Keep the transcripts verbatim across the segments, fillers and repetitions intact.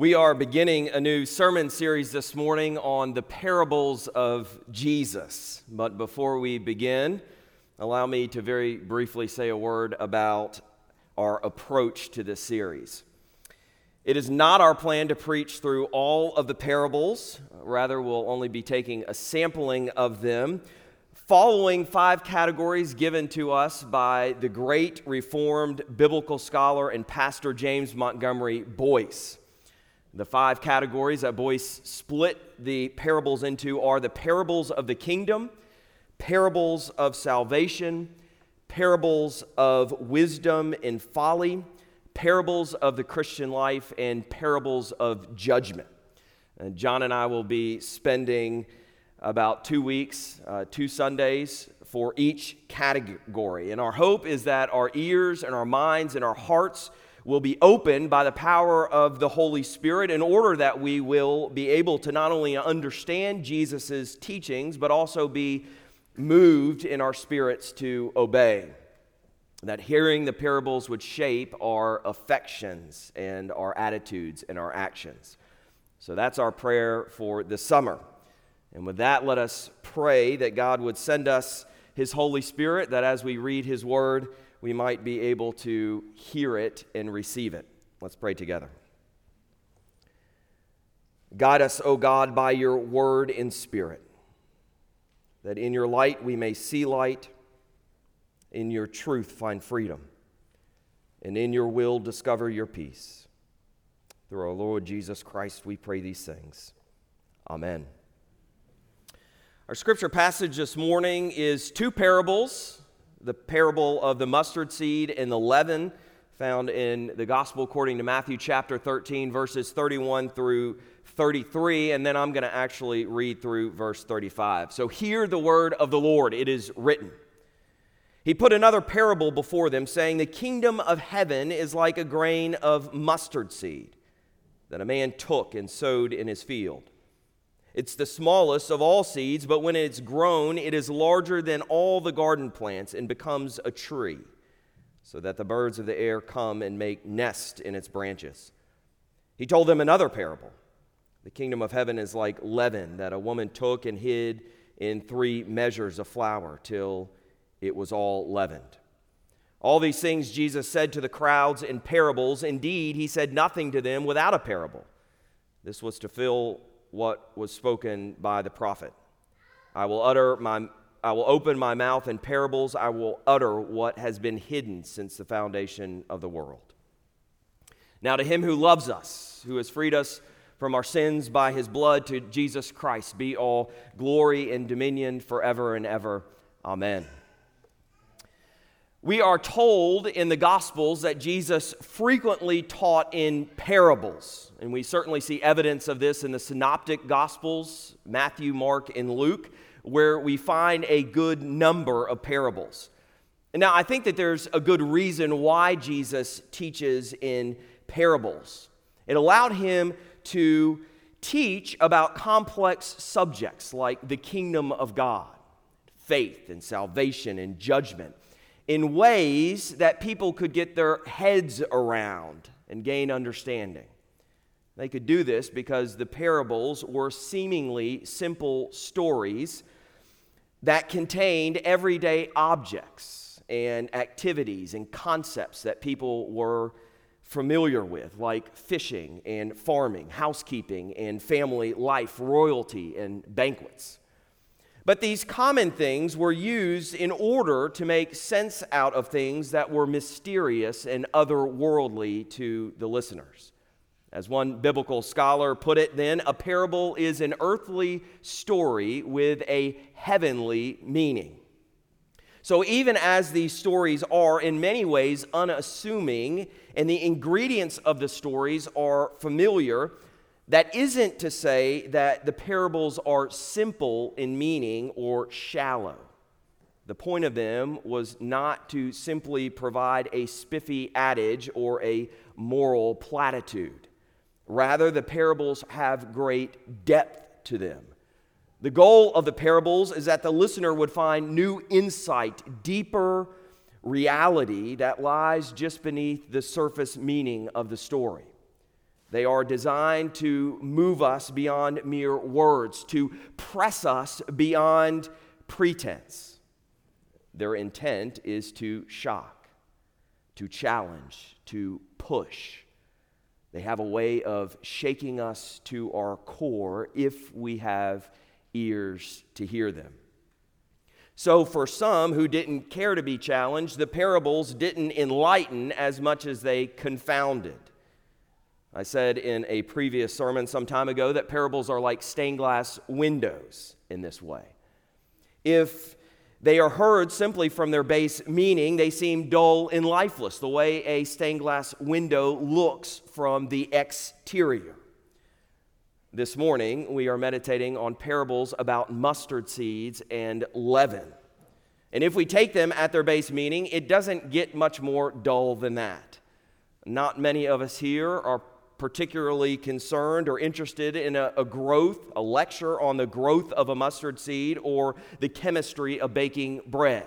We are beginning a new sermon series this morning on the parables of Jesus. But before we begin, allow me to very briefly say a word about our approach to this series. It is not our plan to preach through all of the parables. Rather, we'll only be taking a sampling of them, following five categories given to us by the great Reformed biblical scholar and pastor James Montgomery Boyce. The five categories that Boyce split the parables into are the parables of the kingdom, parables of salvation, parables of wisdom and folly, parables of the Christian life, and parables of judgment. And John and I will be spending about two weeks, uh, two Sundays for each category. And our hope is that our ears and our minds and our hearts will be opened by the power of the Holy Spirit in order that we will be able to not only understand Jesus' teachings, but also be moved in our spirits to obey. That hearing the parables would shape our affections and our attitudes and our actions. So that's our prayer for this summer. And with that, let us pray that God would send us His Holy Spirit, that as we read His Word, we might be able to hear it and receive it. Let's pray together. Guide us, O God, by your word and spirit, that in your light we may see light, in your truth find freedom, and in your will discover your peace. Through our Lord Jesus Christ, we pray these things. Amen. Our scripture passage this morning is two parables. The parable of the mustard seed and the leaven, found in the gospel according to Matthew chapter thirteen, verses thirty-one through thirty-three, and then I'm going to actually read through verse thirty-five. So hear the word of the Lord, it is written. He put another parable before them, saying, "The kingdom of heaven is like a grain of mustard seed that a man took and sowed in his field. It's the smallest of all seeds, but when it's grown, it is larger than all the garden plants and becomes a tree, so that the birds of the air come and make nests in its branches." He told them another parable. "The kingdom of heaven is like leaven that a woman took and hid in three measures of flour till it was all leavened." All these things Jesus said to the crowds in parables. Indeed, he said nothing to them without a parable. This was to fill what was spoken by the prophet. I will utter my, I will open my mouth in parables. I will utter what has been hidden since the foundation of the world. Now to him who loves us, who has freed us from our sins by his blood, to Jesus Christ, be all glory and dominion forever and ever. Amen. We are told in the Gospels that Jesus frequently taught in parables, and we certainly see evidence of this in the Synoptic Gospels, Matthew, Mark, and Luke, where we find a good number of parables. And now, I think that there's a good reason why Jesus teaches in parables. It allowed him to teach about complex subjects like the kingdom of God, faith and salvation and judgment, in ways that people could get their heads around and gain understanding. They could do this because the parables were seemingly simple stories that contained everyday objects and activities and concepts that people were familiar with, like fishing and farming, housekeeping and family life, royalty and banquets. But these common things were used in order to make sense out of things that were mysterious and otherworldly to the listeners. As one biblical scholar put it then, a parable is an earthly story with a heavenly meaning. So even as these stories are in many ways unassuming and the ingredients of the stories are familiar, that isn't to say that the parables are simple in meaning or shallow. The point of them was not to simply provide a spiffy adage or a moral platitude. Rather, the parables have great depth to them. The goal of the parables is that the listener would find new insight, deeper reality that lies just beneath the surface meaning of the story. They are designed to move us beyond mere words, to press us beyond pretense. Their intent is to shock, to challenge, to push. They have a way of shaking us to our core if we have ears to hear them. So for some who didn't care to be challenged, the parables didn't enlighten as much as they confounded. I said in a previous sermon some time ago that parables are like stained glass windows in this way. If they are heard simply from their base meaning, they seem dull and lifeless, the way a stained glass window looks from the exterior. This morning, we are meditating on parables about mustard seeds and leaven. And if we take them at their base meaning, it doesn't get much more dull than that. Not many of us here are particularly concerned or interested in a, a growth, a lecture on the growth of a mustard seed or the chemistry of baking bread.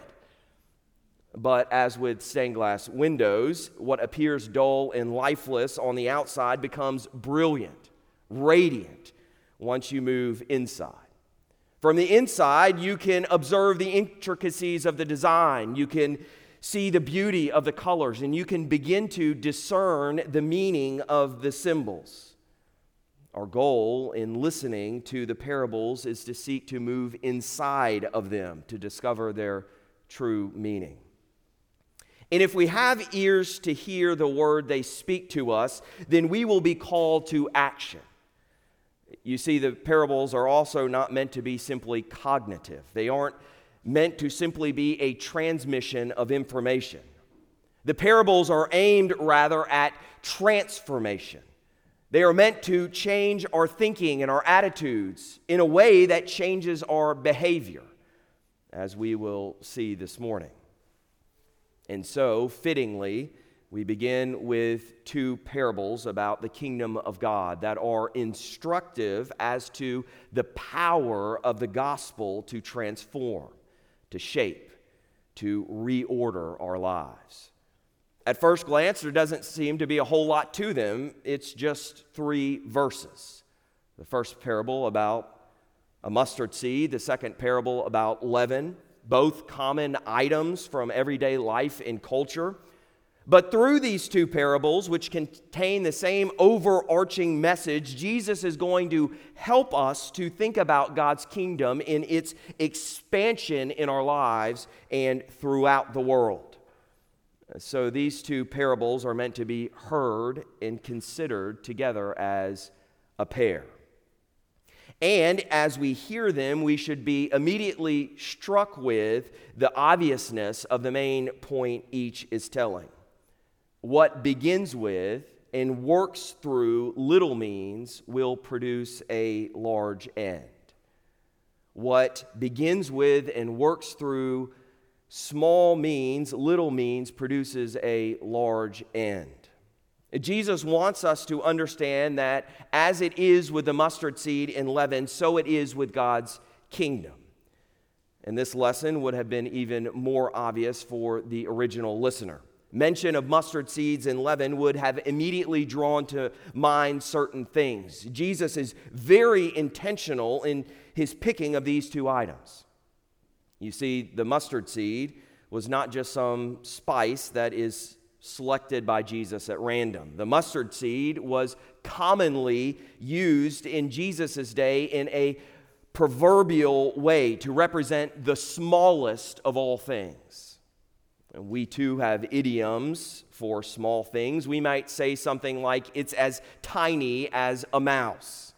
But as with stained glass windows, what appears dull and lifeless on the outside becomes brilliant, radiant, once you move inside. From the inside, you can observe the intricacies of the design. You can see the beauty of the colors, and you can begin to discern the meaning of the symbols. Our goal in listening to the parables is to seek to move inside of them to discover their true meaning. And if we have ears to hear the word they speak to us, then we will be called to action. You see, the parables are also not meant to be simply cognitive. They aren't meant to simply be a transmission of information. The parables are aimed rather at transformation. They are meant to change our thinking and our attitudes in a way that changes our behavior, as we will see this morning. And so, fittingly, we begin with two parables about the kingdom of God that are instructive as to the power of the gospel to transform, to shape, to reorder our lives. At first glance, there doesn't seem to be a whole lot to them. It's just three verses. The first parable about a mustard seed, the second parable about leaven, both common items from everyday life and culture. But through these two parables, which contain the same overarching message, Jesus is going to help us to think about God's kingdom in its expansion in our lives and throughout the world. So these two parables are meant to be heard and considered together as a pair. And as we hear them, we should be immediately struck with the obviousness of the main point each is telling. What begins with and works through little means will produce a large end. What begins with and works through small means, little means, produces a large end. Jesus wants us to understand that as it is with the mustard seed and leaven, so it is with God's kingdom. And this lesson would have been even more obvious for the original listener. Mention of mustard seeds and leaven would have immediately drawn to mind certain things. Jesus is very intentional in his picking of these two items. You see, the mustard seed was not just some spice that is selected by Jesus at random. The mustard seed was commonly used in Jesus' day in a proverbial way to represent the smallest of all things. And we too have idioms for small things. We might say something like, it's as tiny as a mouse.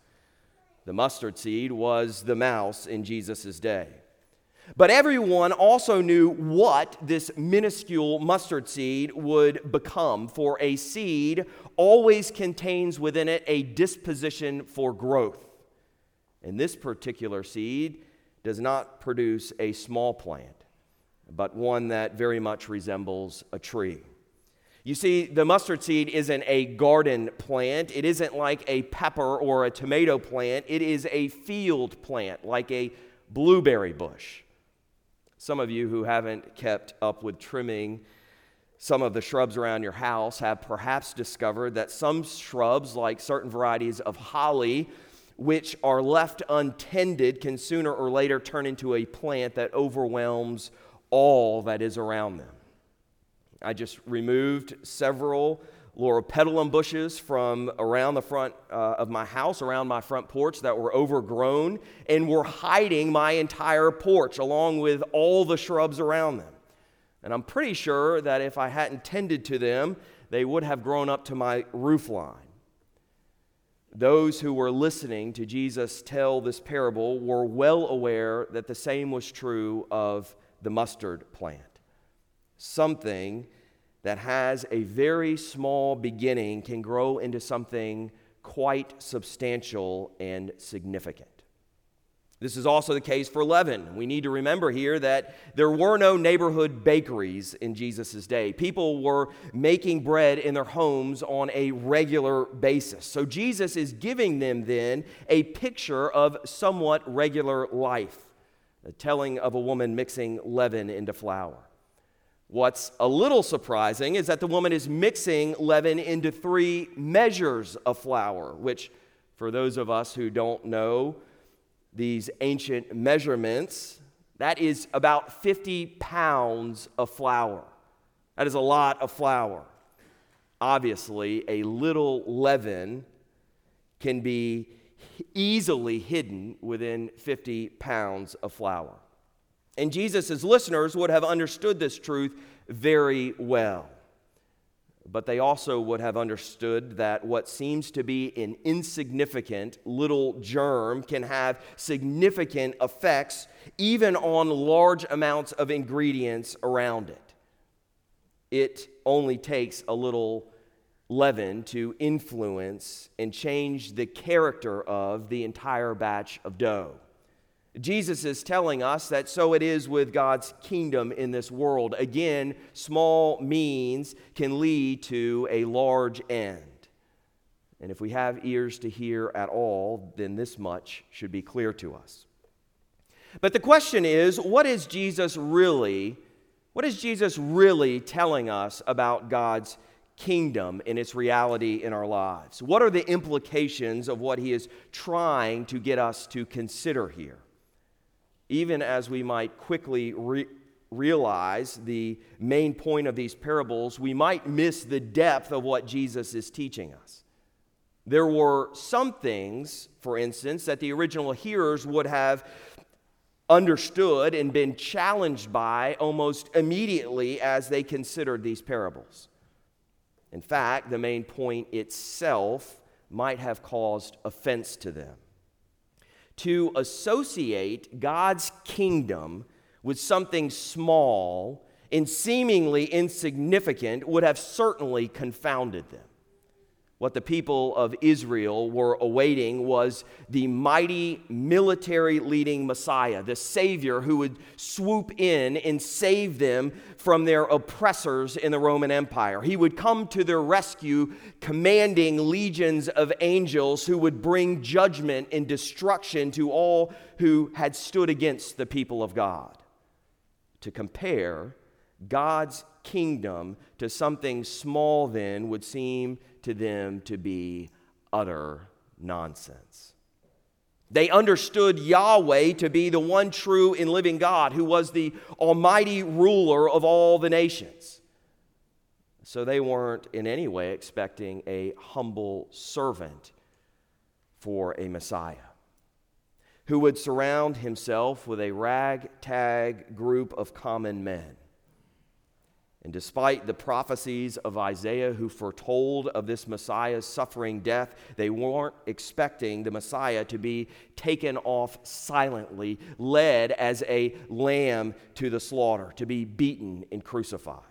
The mustard seed was the mouse in Jesus' day. But everyone also knew what this minuscule mustard seed would become, for a seed always contains within it a disposition for growth. And this particular seed does not produce a small plant, but one that very much resembles a tree. You see, the mustard seed isn't a garden plant. It isn't like a pepper or a tomato plant. It is a field plant, like a blueberry bush. Some of you who haven't kept up with trimming Some of the shrubs around your house have perhaps discovered that some shrubs, like certain varieties of holly, which are left untended, can sooner or later turn into a plant that overwhelms all that is around them. I just removed several lauripetalum bushes from around the front uh, of my house, around my front porch, that were overgrown and were hiding my entire porch along with all the shrubs around them. And I'm pretty sure that if I hadn't tended to them, they would have grown up to my roof line. Those who were listening to Jesus tell this parable were well aware that the same was true of the mustard plant. Something that has a very small beginning can grow into something quite substantial and significant. This is also the case for leaven. We need to remember here that there were no neighborhood bakeries in Jesus' day. People were making bread in their homes on a regular basis. So Jesus is giving them then a picture of somewhat regular life, the telling of a woman mixing leaven into flour. What's a little surprising is that the woman is mixing leaven into three measures of flour, which, for those of us who don't know these ancient measurements, that is about fifty pounds of flour. That is a lot of flour. Obviously, a little leaven can be easily hidden within fifty pounds of flour. And Jesus' listeners would have understood this truth very well. But they also would have understood that what seems to be an insignificant little germ can have significant effects even on large amounts of ingredients around it. It only takes a little leaven to influence and change the character of the entire batch of dough. Jesus is telling us that so it is with God's kingdom in this world. Again, small means can lead to a large end. And if we have ears to hear at all, then this much should be clear to us. But the question is, what is Jesus really, what is Jesus really telling us about God's kingdom and its reality in our lives? What are the implications of what he is trying to get us to consider here? Even as we might quickly re- realize the main point of these parables, we might miss the depth of what Jesus is teaching us. There were some things, for instance, that the original hearers would have understood and been challenged by almost immediately as they considered these parables. In fact, the main point itself might have caused offense to them. To associate God's kingdom with something small and seemingly insignificant would have certainly confounded them. What the people of Israel were awaiting was the mighty military-leading Messiah, the Savior who would swoop in and save them from their oppressors in the Roman Empire. He would come to their rescue, commanding legions of angels who would bring judgment and destruction to all who had stood against the people of God. To compare God's kingdom to something small then would seem to them to be utter nonsense. They understood Yahweh to be the one true and living God who was the almighty ruler of all the nations. So they weren't in any way expecting a humble servant for a Messiah who would surround himself with a ragtag group of common men. And despite the prophecies of Isaiah who foretold of this Messiah's suffering death, they weren't expecting the Messiah to be taken off silently, led as a lamb to the slaughter, to be beaten and crucified.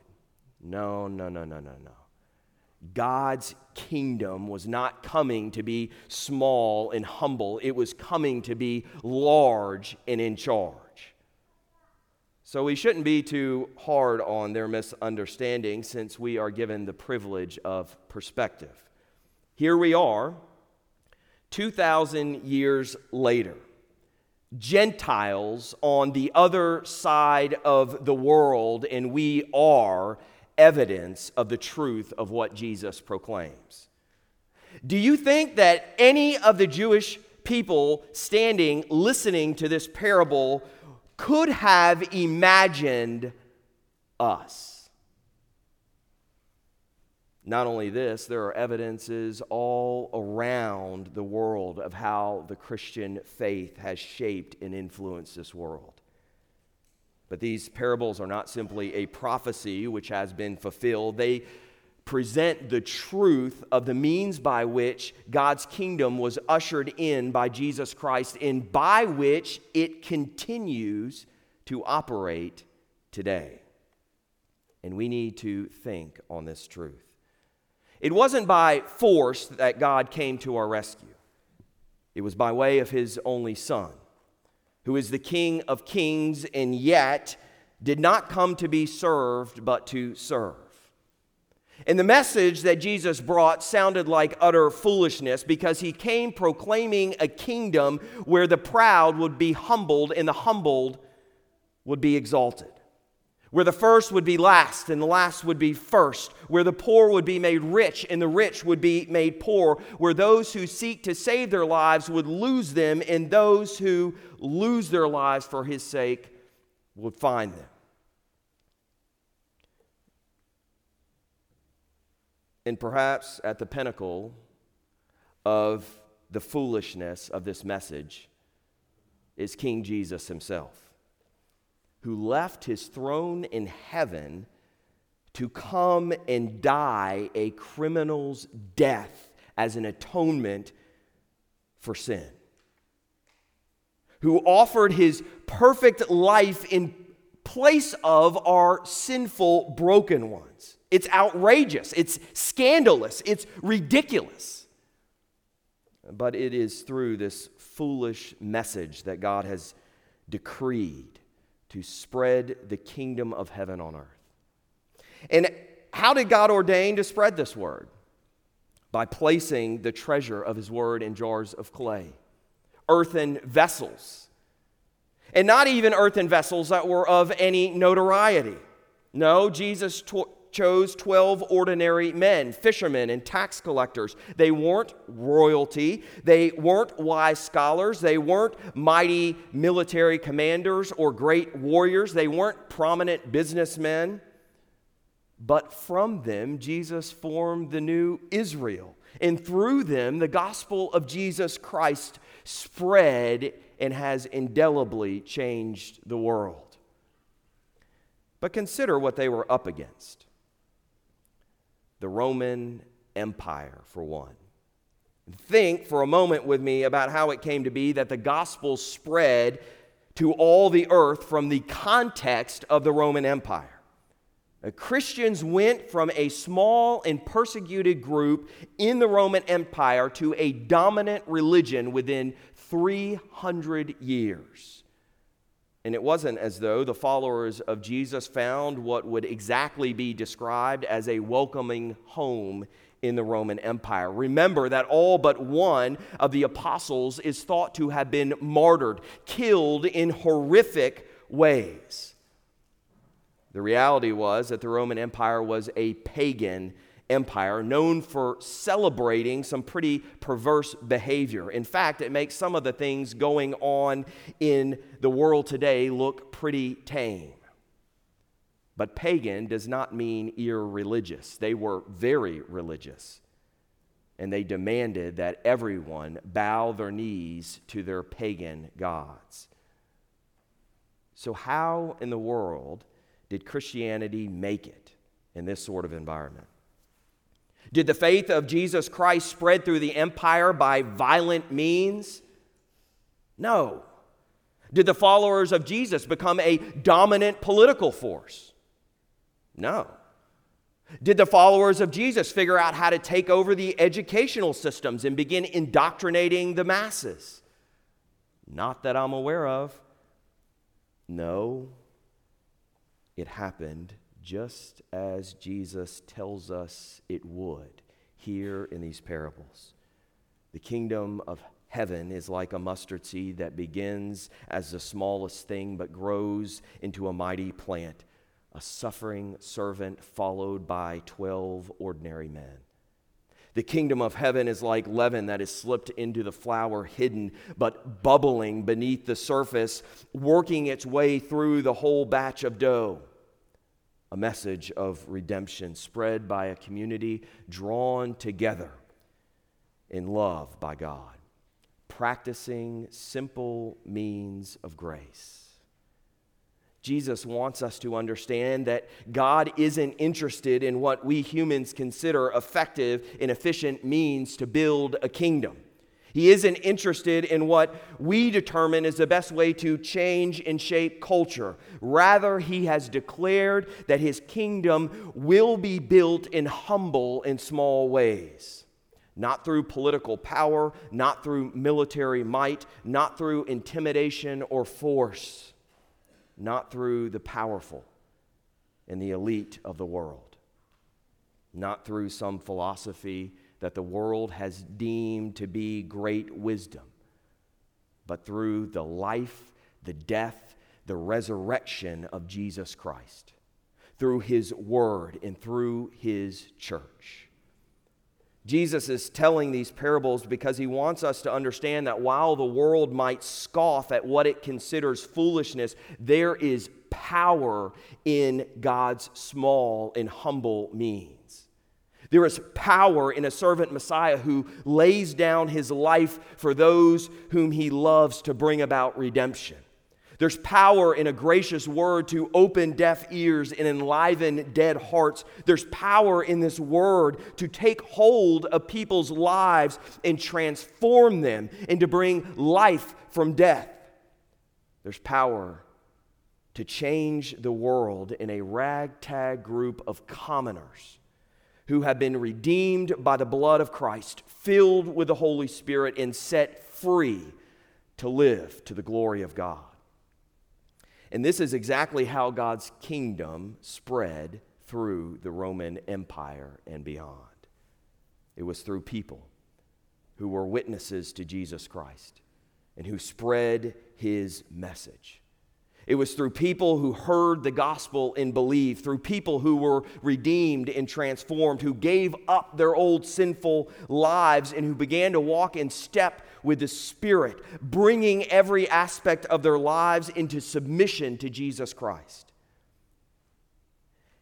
No, no, no, no, no, no. God's kingdom was not coming to be small and humble. It was coming to be large and in charge. So we shouldn't be too hard on their misunderstanding, since we are given the privilege of perspective. Here we are, two thousand years later, Gentiles on the other side of the world, and we are evidence of the truth of what Jesus proclaims. Do you think that any of the Jewish people standing, listening to this parable, could have imagined us? Not only this, there are evidences all around the world of how the Christian faith has shaped and influenced this world. But these parables are not simply a prophecy which has been fulfilled. They present the truth of the means by which God's kingdom was ushered in by Jesus Christ and by which it continues to operate today. And we need to think on this truth. It wasn't by force that God came to our rescue. It was by way of His only Son, who is the King of kings and yet did not come to be served but to serve. And the message that Jesus brought sounded like utter foolishness because He came proclaiming a kingdom where the proud would be humbled and the humbled would be exalted, where the first would be last and the last would be first, where the poor would be made rich and the rich would be made poor, where those who seek to save their lives would lose them and those who lose their lives for His sake would find them. And perhaps at the pinnacle of the foolishness of this message is King Jesus Himself, who left His throne in heaven to come and die a criminal's death as an atonement for sin, who offered His perfect life in place of our sinful, broken ones. It's outrageous. It's scandalous. It's ridiculous. But it is through this foolish message that God has decreed to spread the kingdom of heaven on earth. And how did God ordain to spread this word? By placing the treasure of His word in jars of clay, earthen vessels. And not even earthen vessels that were of any notoriety. No, Jesus taught chose twelve ordinary men, fishermen and tax collectors. They weren't royalty. They weren't wise scholars. They weren't mighty military commanders or great warriors. They weren't prominent businessmen. But from them, Jesus formed the new Israel. And through them, the gospel of Jesus Christ spread and has indelibly changed the world. But consider what they were up against. The Roman Empire, for one. Think for a moment with me about how it came to be that the gospel spread to all the earth from the context of the Roman Empire. Christians went from a small and persecuted group in the Roman Empire to a dominant religion within three hundred years. And it wasn't as though the followers of Jesus found what would exactly be described as a welcoming home in the Roman Empire. Remember that all but one of the apostles is thought to have been martyred, killed in horrific ways. The reality was that the Roman Empire was a pagan empire known for celebrating some pretty perverse behavior. In fact, it makes some of the things going on in the world today look pretty tame. But pagan does not mean irreligious. They were very religious, and they demanded that everyone bow their knees to their pagan gods. So how in the world did Christianity make it in this sort of environment? Did the faith of Jesus Christ spread through the empire by violent means? No. Did the followers of Jesus become a dominant political force? No. Did the followers of Jesus figure out how to take over the educational systems and begin indoctrinating the masses? Not that I'm aware of. No. It happened just as Jesus tells us it would here in these parables. The kingdom of heaven is like a mustard seed that begins as the smallest thing but grows into a mighty plant, a suffering servant followed by twelve ordinary men. The kingdom of heaven is like leaven that is slipped into the flour, hidden, but bubbling beneath the surface, working its way through the whole batch of dough. A message of redemption spread by a community drawn together in love by God, practicing simple means of grace. Jesus wants us to understand that God isn't interested in what we humans consider effective and efficient means to build a kingdom. He isn't interested in what we determine is the best way to change and shape culture. Rather, he has declared that his kingdom will be built in humble and small ways. Not through political power, not through military might, not through intimidation or force, not through the powerful and the elite of the world, not through some philosophy that the world has deemed to be great wisdom, but through the life, the death, the resurrection of Jesus Christ, through his word and through his church. Jesus is telling these parables because he wants us to understand that while the world might scoff at what it considers foolishness, there is power in God's small and humble means. There is power in a servant Messiah who lays down his life for those whom he loves to bring about redemption. There's power in a gracious word to open deaf ears and enliven dead hearts. There's power in this word to take hold of people's lives and transform them and to bring life from death. There's power to change the world in a ragtag group of commoners who have been redeemed by the blood of Christ, filled with the Holy Spirit, and set free to live to the glory of God. And this is exactly how God's kingdom spread through the Roman Empire and beyond. It was through people who were witnesses to Jesus Christ and who spread his message. It was through people who heard the gospel and believed, through people who were redeemed and transformed, who gave up their old sinful lives and who began to walk in step with the Spirit, bringing every aspect of their lives into submission to Jesus Christ.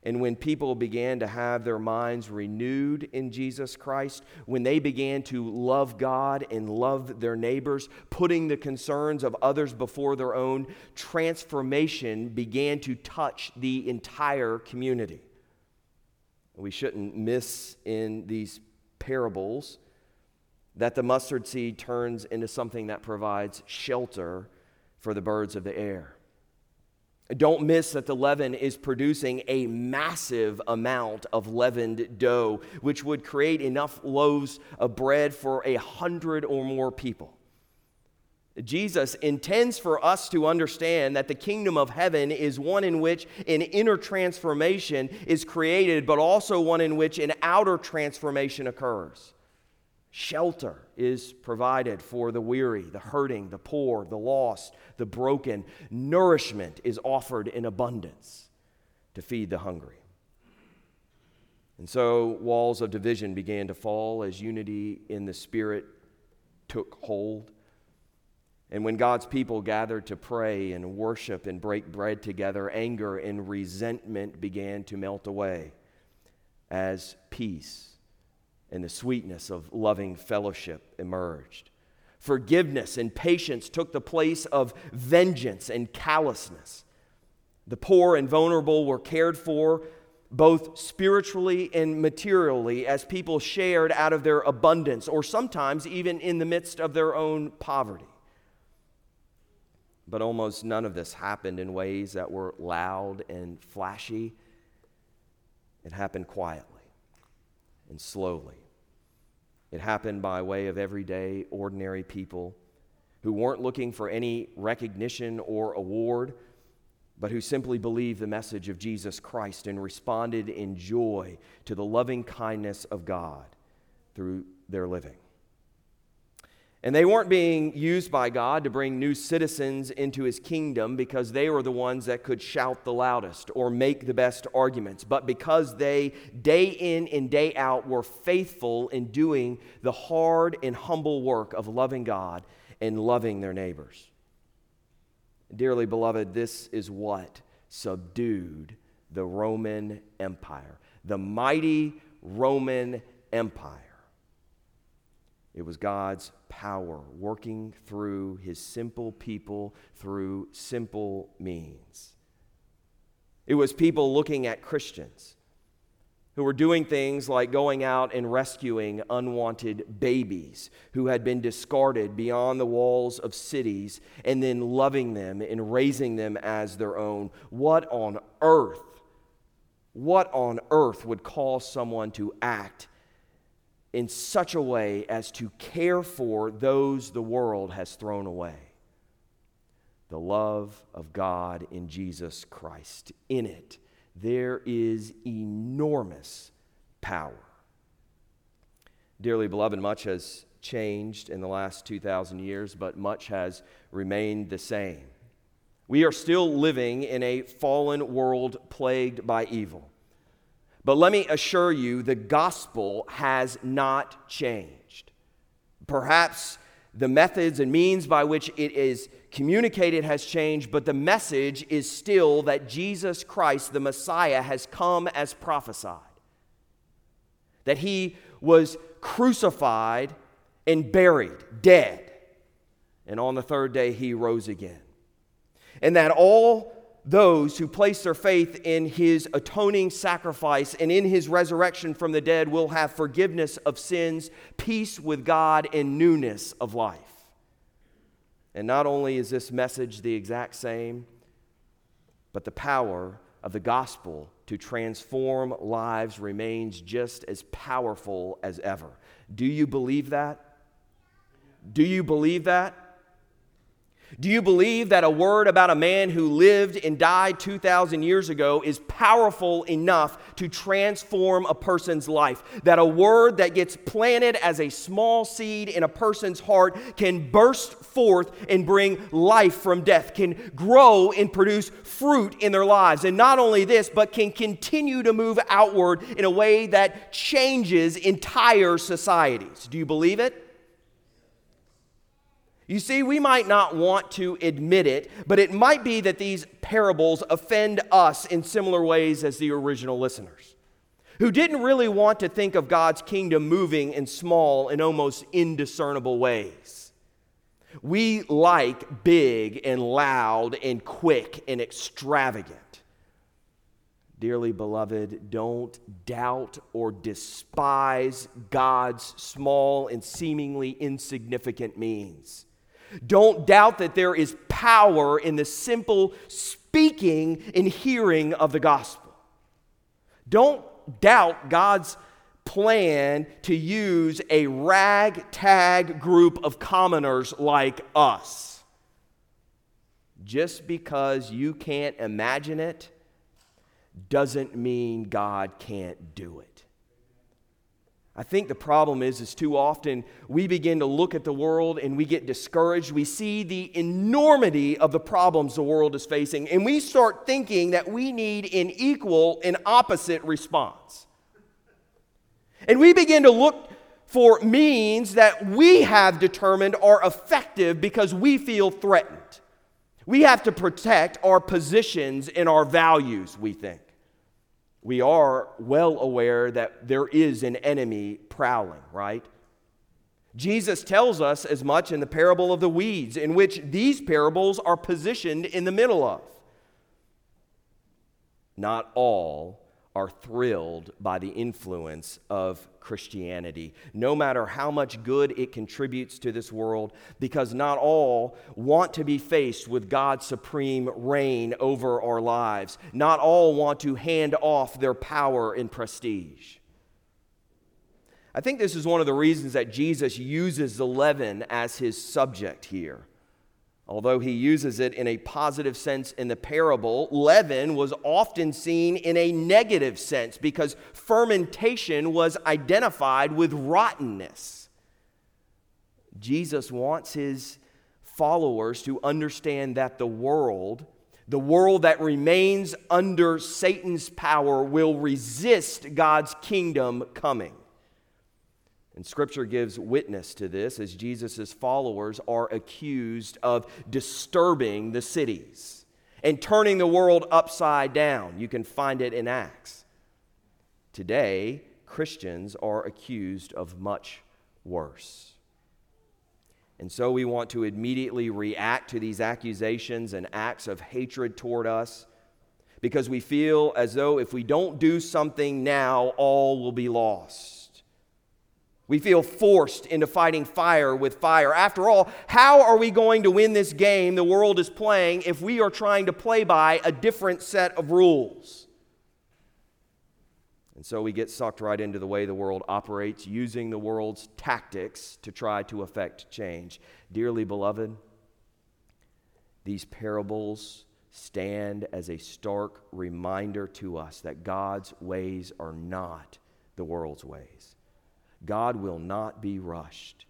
And when people began to have their minds renewed in Jesus Christ, when they began to love God and love their neighbors, putting the concerns of others before their own, transformation began to touch the entire community. We shouldn't miss in these parables that the mustard seed turns into something that provides shelter for the birds of the air. Don't miss that the leaven is producing a massive amount of leavened dough, which would create enough loaves of bread for a hundred or more people. Jesus intends for us to understand that the kingdom of heaven is one in which an inner transformation is created, but also one in which an outer transformation occurs. Shelter is provided for the weary, the hurting, the poor, the lost, the broken. Nourishment is offered in abundance to feed the hungry. And so walls of division began to fall as unity in the Spirit took hold. And when God's people gathered to pray and worship and break bread together, anger and resentment began to melt away as peace and the sweetness of loving fellowship emerged. Forgiveness and patience took the place of vengeance and callousness. The poor and vulnerable were cared for both spiritually and materially as people shared out of their abundance, or sometimes even in the midst of their own poverty. But almost none of this happened in ways that were loud and flashy. It happened quietly and slowly. It happened by way of everyday, ordinary people who weren't looking for any recognition or award, but who simply believed the message of Jesus Christ and responded in joy to the loving kindness of God through their living. And they weren't being used by God to bring new citizens into his kingdom because they were the ones that could shout the loudest or make the best arguments, but because they, day in and day out, were faithful in doing the hard and humble work of loving God and loving their neighbors. Dearly beloved, this is what subdued the Roman Empire, the mighty Roman Empire. It was God's power working through his simple people, through simple means. It was people looking at Christians who were doing things like going out and rescuing unwanted babies who had been discarded beyond the walls of cities, and then loving them and raising them as their own. What on earth, what on earth would cause someone to act in such a way as to care for those the world has thrown away? The love of God in Jesus Christ. In it, there is enormous power. Dearly beloved, much has changed in the last two thousand years, but much has remained the same. We are still living in a fallen world plagued by evil. But let me assure you, the gospel has not changed. Perhaps the methods and means by which it is communicated has changed, but the message is still that Jesus Christ, the Messiah, has come as prophesied. That he was crucified and buried, dead. And on the third day he rose again. And that all those who place their faith in his atoning sacrifice and in his resurrection from the dead will have forgiveness of sins, peace with God, and newness of life. And not only is this message the exact same, but the power of the gospel to transform lives remains just as powerful as ever. Do you believe that? Do you believe that? Do you believe that a word about a man who lived and died two thousand years ago is powerful enough to transform a person's life? That a word that gets planted as a small seed in a person's heart can burst forth and bring life from death, can grow and produce fruit in their lives. And not only this, but can continue to move outward in a way that changes entire societies. Do you believe it? You see, we might not want to admit it, but it might be that these parables offend us in similar ways as the original listeners, who didn't really want to think of God's kingdom moving in small and almost indiscernible ways. We like big and loud and quick and extravagant. Dearly beloved, don't doubt or despise God's small and seemingly insignificant means. Don't doubt that there is power in the simple speaking and hearing of the gospel. Don't doubt God's plan to use a ragtag group of commoners like us. Just because you can't imagine it doesn't mean God can't do it. I think the problem is, is too often we begin to look at the world and we get discouraged. We see the enormity of the problems the world is facing, and we start thinking that we need an equal and opposite response. And we begin to look for means that we have determined are effective because we feel threatened. We have to protect our positions and our values, we think. We are well aware that there is an enemy prowling, right? Jesus tells us as much in the parable of the weeds, in which these parables are positioned in the middle of. Not all are thrilled by the influence of Christianity, no matter how much good it contributes to this world, because not all want to be faced with God's supreme reign over our lives. Not all want to hand off their power and prestige. I think this is one of the reasons that Jesus uses the leaven as his subject here. Although he uses it in a positive sense in the parable, leaven was often seen in a negative sense because fermentation was identified with rottenness. Jesus wants his followers to understand that the world, the world that remains under Satan's power, will resist God's kingdom coming. And Scripture gives witness to this as Jesus' followers are accused of disturbing the cities and turning the world upside down. You can find it in Acts. Today, Christians are accused of much worse. And so we want to immediately react to these accusations and acts of hatred toward us because we feel as though if we don't do something now, all will be lost. We feel forced into fighting fire with fire. After all, how are we going to win this game the world is playing if we are trying to play by a different set of rules? And so we get sucked right into the way the world operates, using the world's tactics to try to affect change. Dearly beloved, these parables stand as a stark reminder to us that God's ways are not the world's ways. God will not be rushed.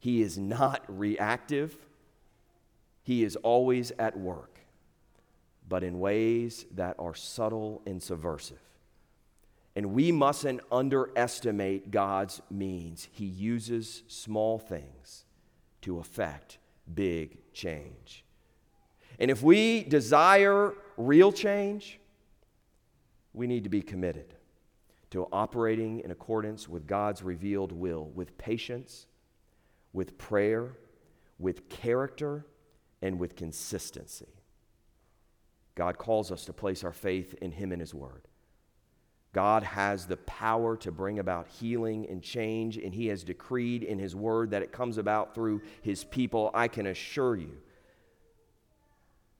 He is not reactive. He is always at work, but in ways that are subtle and subversive. And we mustn't underestimate God's means. He uses small things to affect big change. And if we desire real change, we need to be committed to operating in accordance with God's revealed will, with patience, with prayer, with character, and with consistency. God calls us to place our faith in Him and His Word. God has the power to bring about healing and change, and He has decreed in His Word that it comes about through His people. I can assure you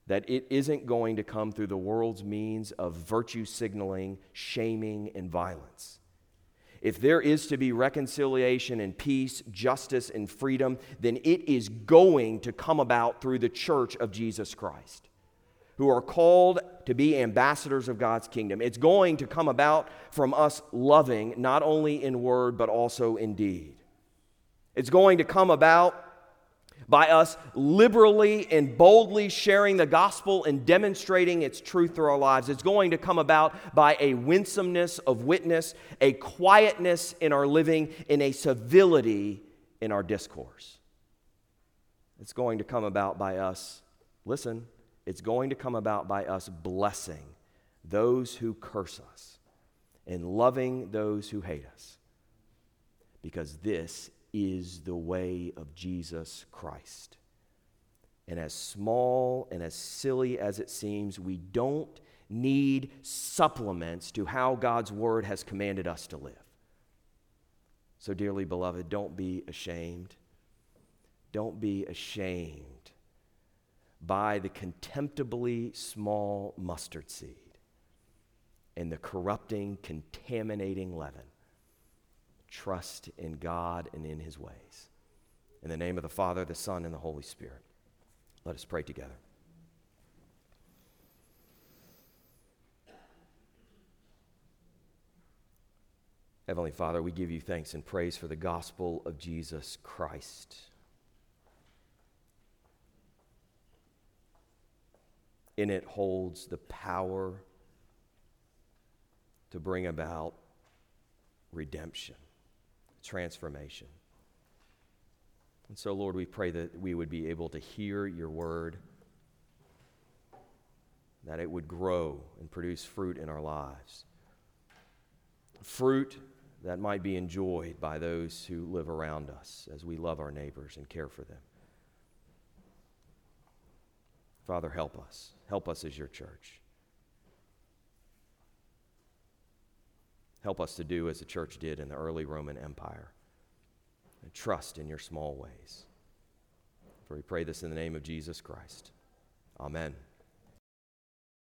that it isn't going to come through the world's means of virtue signaling, shaming, and violence. If there is to be reconciliation and peace, justice, and freedom, then it is going to come about through the church of Jesus Christ, who are called to be ambassadors of God's kingdom. It's going to come about from us loving, not only in word, but also in deed. It's going to come about by us liberally and boldly sharing the gospel and demonstrating its truth through our lives. It's going to come about by a winsomeness of witness, a quietness in our living, and a civility in our discourse. It's going to come about by us, listen, it's going to come about by us blessing those who curse us and loving those who hate us, because this is is the way of Jesus Christ. And as small and as silly as it seems, we don't need supplements to how God's word has commanded us to live. So dearly beloved, don't be ashamed. Don't be ashamed by the contemptibly small mustard seed and the corrupting, contaminating leaven. Trust in God and in His ways. In the name of the Father, the Son, and the Holy Spirit, let us pray together. Heavenly Father, we give you thanks and praise for the gospel of Jesus Christ. In it holds the power to bring about redemption, transformation. And so, Lord, we pray that we would be able to hear your word, that it would grow and produce fruit in our lives, fruit that might be enjoyed by those who live around us as we love our neighbors and care for them. Father, help us. Help us as your church. Help us to do as the church did in the early Roman Empire, and trust in your small ways. For we pray this in the name of Jesus Christ. Amen.